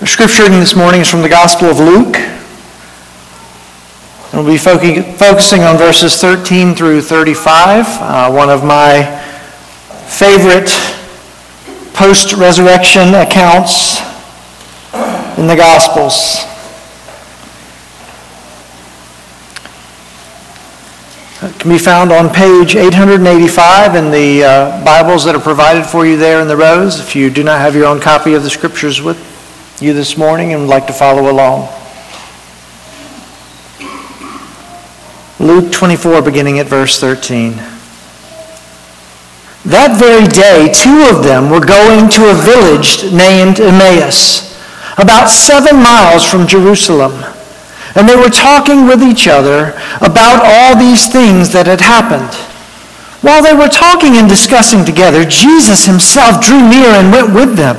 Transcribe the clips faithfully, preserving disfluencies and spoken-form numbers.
The scripture reading this morning is from the Gospel of Luke. We'll be focusing on verses thirteen through thirty-five, uh, one of my favorite post-resurrection accounts in the Gospels. It can be found on page eight eighty-five in the uh, Bibles that are provided for you there in the rows, if you do not have your own copy of the Scriptures with you this morning and would like to follow along. Luke twenty-four, beginning at verse thirteen. That very day, two of them were going to a village named Emmaus, about seven miles from Jerusalem. And they were talking with each other about all these things that had happened. While they were talking and discussing together, Jesus himself drew near and went with them.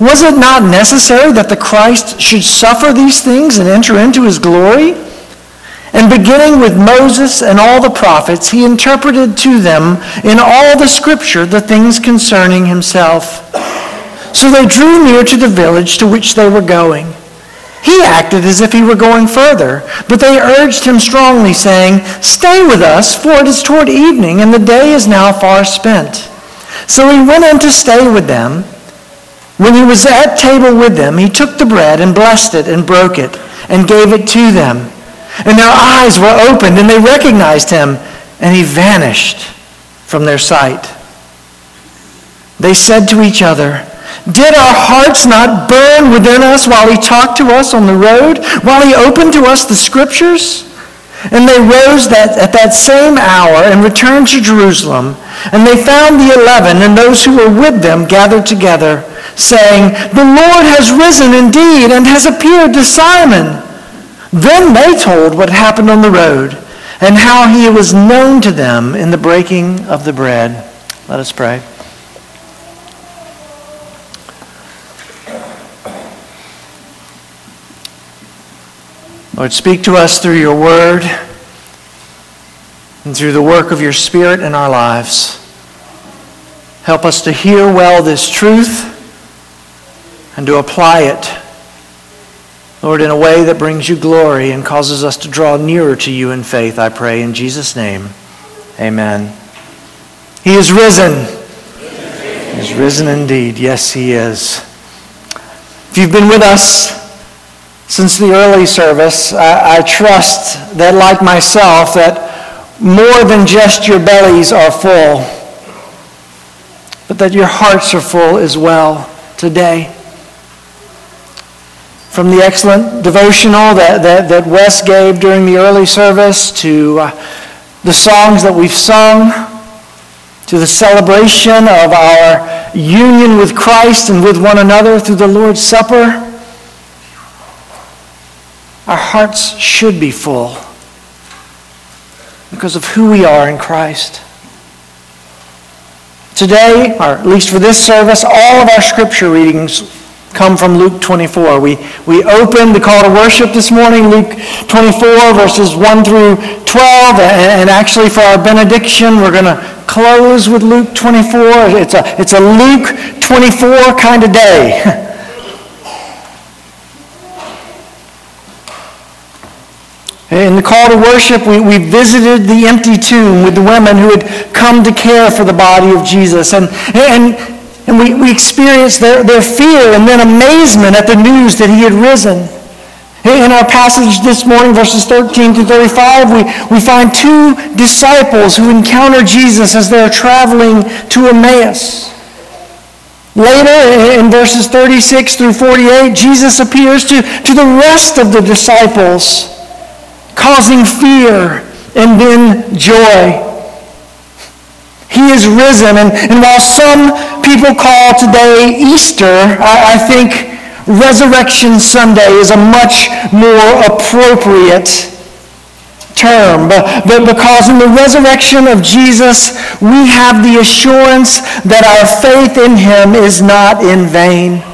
Was it not necessary that the Christ should suffer these things and enter into his glory?" And beginning with Moses and all the prophets, he interpreted to them in all the scripture the things concerning himself. So they drew near to the village to which they were going. He acted as if he were going further, but they urged him strongly, saying, "Stay with us, for it is toward evening, and the day is now far spent." So he went in to stay with them. When he was at table with them, he took the bread and blessed it and broke it and gave it to them. And their eyes were opened and they recognized him, and he vanished from their sight. They said to each other, "Did our hearts not burn within us while he talked to us on the road, while he opened to us the scriptures?" And they rose that, at that same hour and returned to Jerusalem. And they found the eleven and those who were with them gathered together, saying, "The Lord has risen indeed and has appeared to Simon." Then they told what happened on the road and how he was known to them in the breaking of the bread. Let us pray. Lord, speak to us through your word and through the work of your Spirit in our lives. Help us to hear well this truth and to apply it, Lord, in a way that brings you glory and causes us to draw nearer to you in faith, I pray in Jesus' name. Amen. He is risen. He is risen indeed. Yes, he is. If you've been with us since the early service, I, I trust that, like myself, that more than just your bellies are full, but that your hearts are full as well today. From the excellent devotional that, that, that Wes gave during the early service, to uh, the songs that we've sung, to the celebration of our union with Christ and with one another through the Lord's Supper, our hearts should be full because of who we are in Christ. Today, or at least for this service, all of our scripture readings come from Luke twenty-four. We we opened the call to worship this morning, Luke twenty-four, verses one through twelve, and, and actually for our benediction, we're going to close with Luke twenty-four. It's a, it's a Luke twenty-four kind of day. In the call to worship, we, we visited the empty tomb with the women who had come to care for the body of Jesus. And and and we, we experienced their, their fear and then amazement at the news that he had risen. In our passage this morning, verses thirteen to thirty-five, we, we find two disciples who encounter Jesus as they are traveling to Emmaus. Later, in verses thirty-six through forty-eight, Jesus appears to, to the rest of the disciples, causing fear and then joy. He is risen, and, and while some people call today Easter, I, I think Resurrection Sunday is a much more appropriate term, but, but because in the resurrection of Jesus, we have the assurance that our faith in him is not in vain.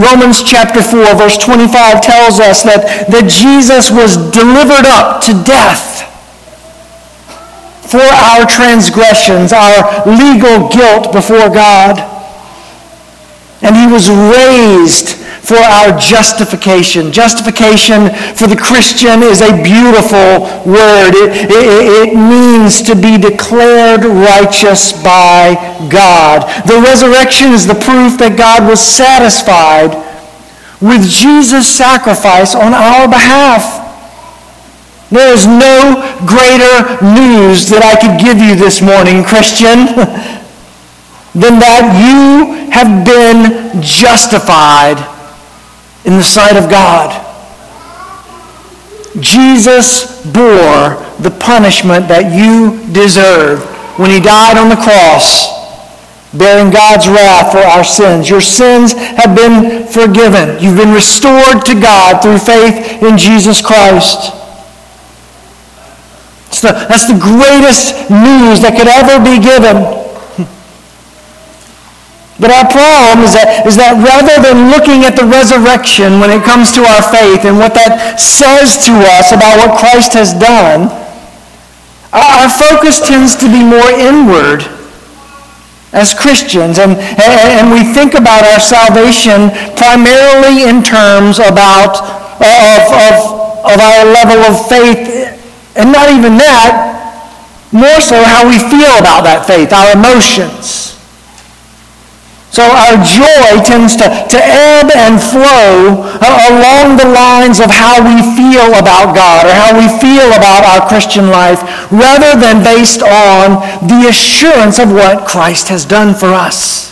Romans chapter four, verse twenty-five tells us that, that Jesus was delivered up to death for our transgressions, our legal guilt before God. And he was raised for our justification. Justification for the Christian is a beautiful word. It, it, it means to be declared righteous by God. The resurrection is the proof that God was satisfied with Jesus' sacrifice on our behalf. There is no greater news that I could give you this morning, Christian, than that you have been justified in the sight of God. Jesus bore the punishment that you deserve when he died on the cross, bearing God's wrath for our sins. Your sins have been forgiven. You've been restored to God through faith in Jesus Christ. It's the, that's the greatest news that could ever be given. But our problem is that, is that rather than looking at the resurrection when it comes to our faith and what that says to us about what Christ has done, our focus tends to be more inward as Christians. And, and we think about our salvation primarily in terms about of, of, of our level of faith, and not even that, more so how we feel about that faith, our emotions. So our joy tends to, to ebb and flow along the lines of how we feel about God or how we feel about our Christian life rather than based on the assurance of what Christ has done for us.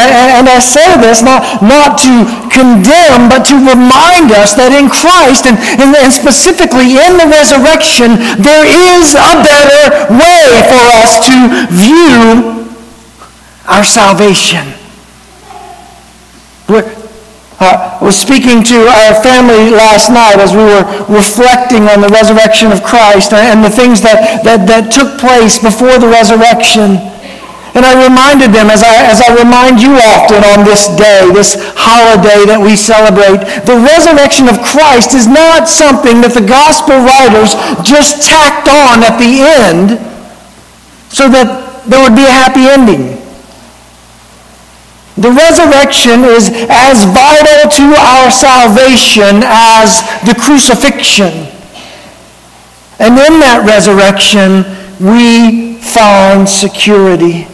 And, and I say this not, not to condemn, but to remind us that in Christ and, and, and specifically in the resurrection, there is a better way for us to view our salvation. We're, uh, I was speaking to our family last night as we were reflecting on the resurrection of Christ and the things that, that, that took place before the resurrection. And I reminded them, as I, as I remind you often on this day, this holiday that we celebrate, the resurrection of Christ is not something that the gospel writers just tacked on at the end so that there would be a happy ending. The resurrection is as vital to our salvation as the crucifixion. And in that resurrection, we find security.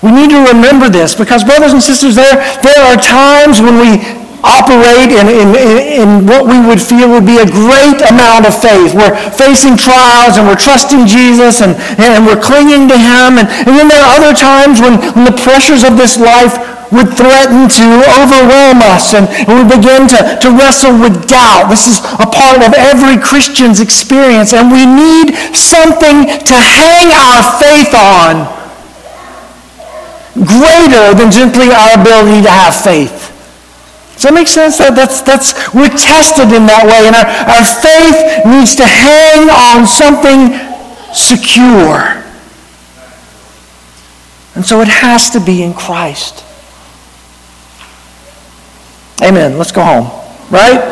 We need to remember this because, brothers and sisters, there, there are times when we operate in, in, in what we would feel would be a great amount of faith. We're facing trials and we're trusting Jesus and, and we're clinging to him. And, and then there are other times when, when the pressures of this life would threaten to overwhelm us and, and we begin to, to wrestle with doubt. This is a part of every Christian's experience, and we need something to hang our faith on greater than simply our ability to have faith. Does that make sense? That, that's, that's, we're tested in that way, and our, our faith needs to hang on something secure. And so it has to be in Christ. Amen. Let's go home. Right?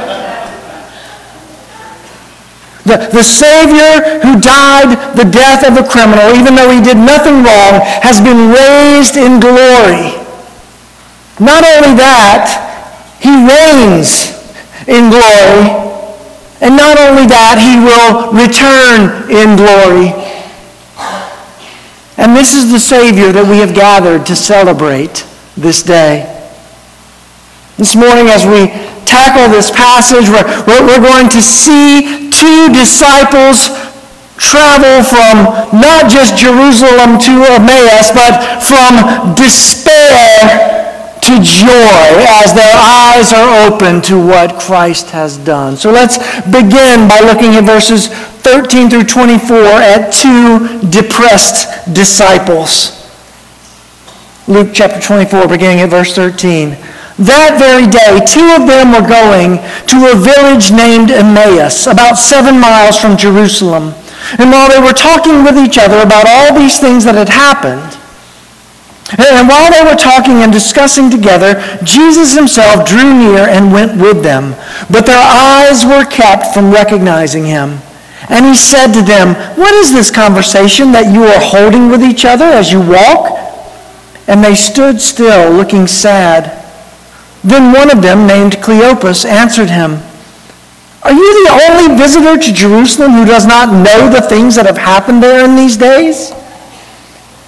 The, the Savior who died the death of a criminal, even though he did nothing wrong, has been raised in glory. Not only that, he reigns in glory. And not only that, he will return in glory. And this is the Savior that we have gathered to celebrate this day. This morning, as we tackle this passage, we're, we're going to see two disciples travel from not just Jerusalem to Emmaus, but from despair to joy as their eyes are open to what Christ has done. So let's begin by looking at verses thirteen through twenty-four at two depressed disciples. Luke chapter twenty-four, beginning at verse thirteen. That very day, two of them were going to a village named Emmaus, about seven miles from Jerusalem. And while they were talking with each other about all these things that had happened, and while they were talking and discussing together, Jesus himself drew near and went with them. But their eyes were kept from recognizing him. And he said to them, "What is this conversation that you are holding with each other as you walk?" And they stood still, looking sad. Then one of them, named Cleopas, answered him, "Are you the only visitor to Jerusalem who does not know the things that have happened there in these days?"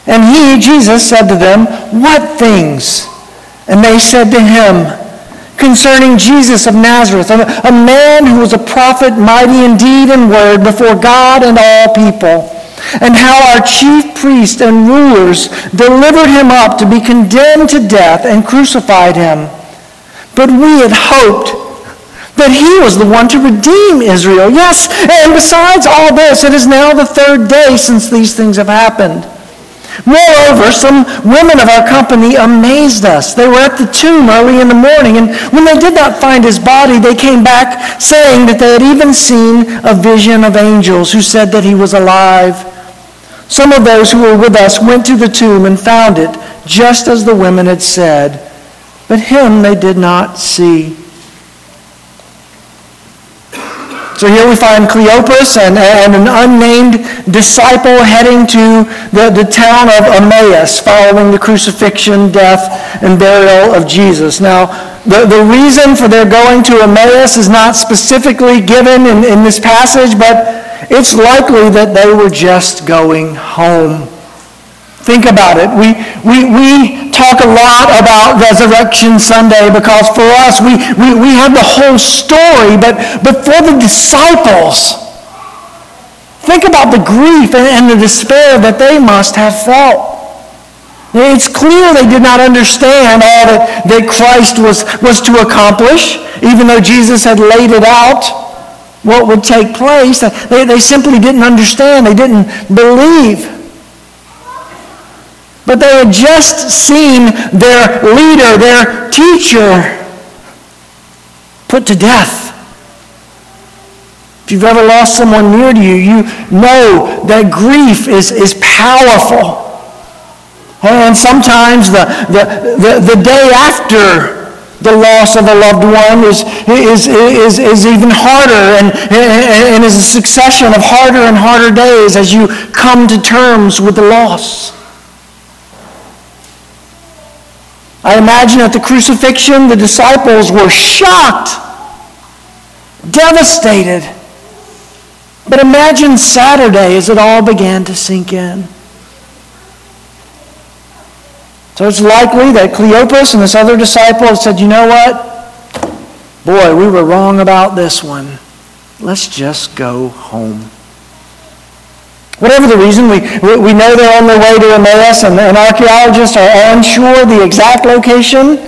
And he, Jesus, said to them, "What things?" And they said to him, "Concerning Jesus of Nazareth, a man who was a prophet, mighty in deed and word before God and all people, and how our chief priests and rulers delivered him up to be condemned to death and crucified him. But we had hoped that he was the one to redeem Israel. Yes, and besides all this, it is now the third day since these things have happened. Moreover, some women of our company amazed us. They were at the tomb early in the morning, and when they did not find his body, they came back saying that they had even seen a vision of angels who said that he was alive. Some of those who were with us went to the tomb and found it, just as the women had said, but him they did not see." So here we find Cleopas and, and an unnamed disciple heading to the, the town of Emmaus following the crucifixion, death, and burial of Jesus. Now, the, the reason for their going to Emmaus is not specifically given in, in this passage, but it's likely that they were just going home. Think about it. We we we talk a lot about Resurrection Sunday because for us, we, we, we have the whole story. But, but for the disciples, think about the grief and, and the despair that they must have felt. It's clear they did not understand all that, that Christ was, was to accomplish, even though Jesus had laid it out, what would take place. They, they simply didn't understand. They didn't believe. But they had just seen their leader, their teacher, put to death. If you've ever lost someone near to you, you know that grief is, is powerful. And sometimes the, the, the, the day after the loss of a loved one is, is, is, is even harder and, and is a succession of harder and harder days as you come to terms with the loss. I imagine at the crucifixion, the disciples were shocked, devastated. But imagine Saturday as it all began to sink in. So it's likely that Cleopas and this other disciple said, "You know what? Boy, we were wrong about this one. Let's just go home." Whatever the reason, we we know they're on their way to Emmaus, and, and archaeologists are unsure the exact location.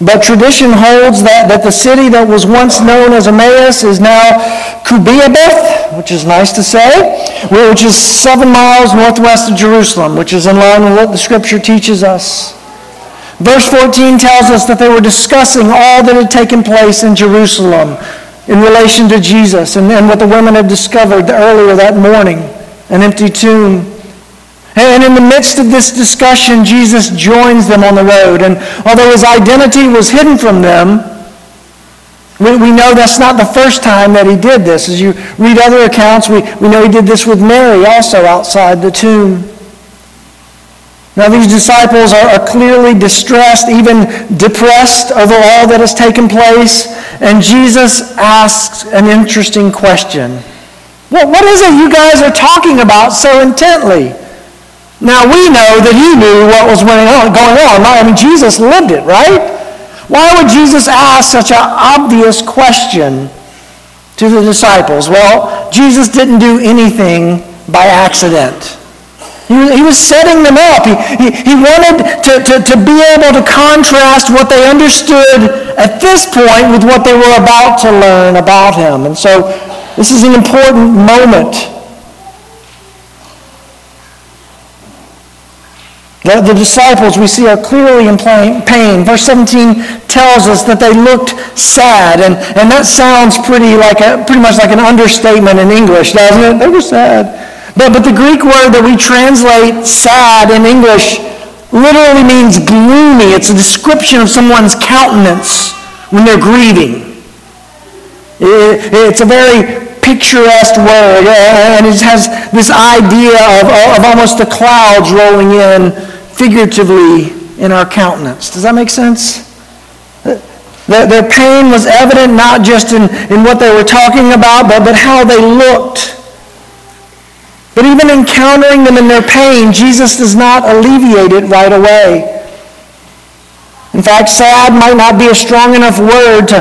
But tradition holds that, that the city that was once known as Emmaus is now Kubeabeth, which is nice to say, which is seven miles northwest of Jerusalem, which is in line with what the Scripture teaches us. Verse fourteen tells us that they were discussing all that had taken place in Jerusalem in relation to Jesus and, and what the women had discovered earlier that morning, an empty tomb. And in the midst of this discussion, Jesus joins them on the road. And although his identity was hidden from them, we, we know that's not the first time that he did this. As you read other accounts, we, we know he did this with Mary also outside the tomb. Now these disciples are, are clearly distressed, even depressed over all that has taken place. And Jesus asks an interesting question. Well, what is it you guys are talking about so intently? Now we know that he knew what was going on. I mean, Jesus lived it, right? Why would Jesus ask such an obvious question to the disciples? Well, Jesus didn't do anything by accident. He was setting them up. He, he, he wanted to, to, to be able to contrast what they understood at this point with what they were about to learn about him. And so this is an important moment. The, the disciples we see are clearly in pain. Verse seventeen tells us that they looked sad. And, and that sounds pretty, like a, pretty much like an understatement in English, doesn't it? They were sad. But, but the Greek word that we translate sad in English literally means gloomy. It's a description of someone's countenance when they're grieving. It, it's a very picturesque word, and it has this idea of, of almost the clouds rolling in figuratively in our countenance. Does that make sense? Their, their pain was evident not just in, in what they were talking about, but, but how they looked. But even encountering them in their pain, Jesus does not alleviate it right away. In fact, sad might not be a strong enough word to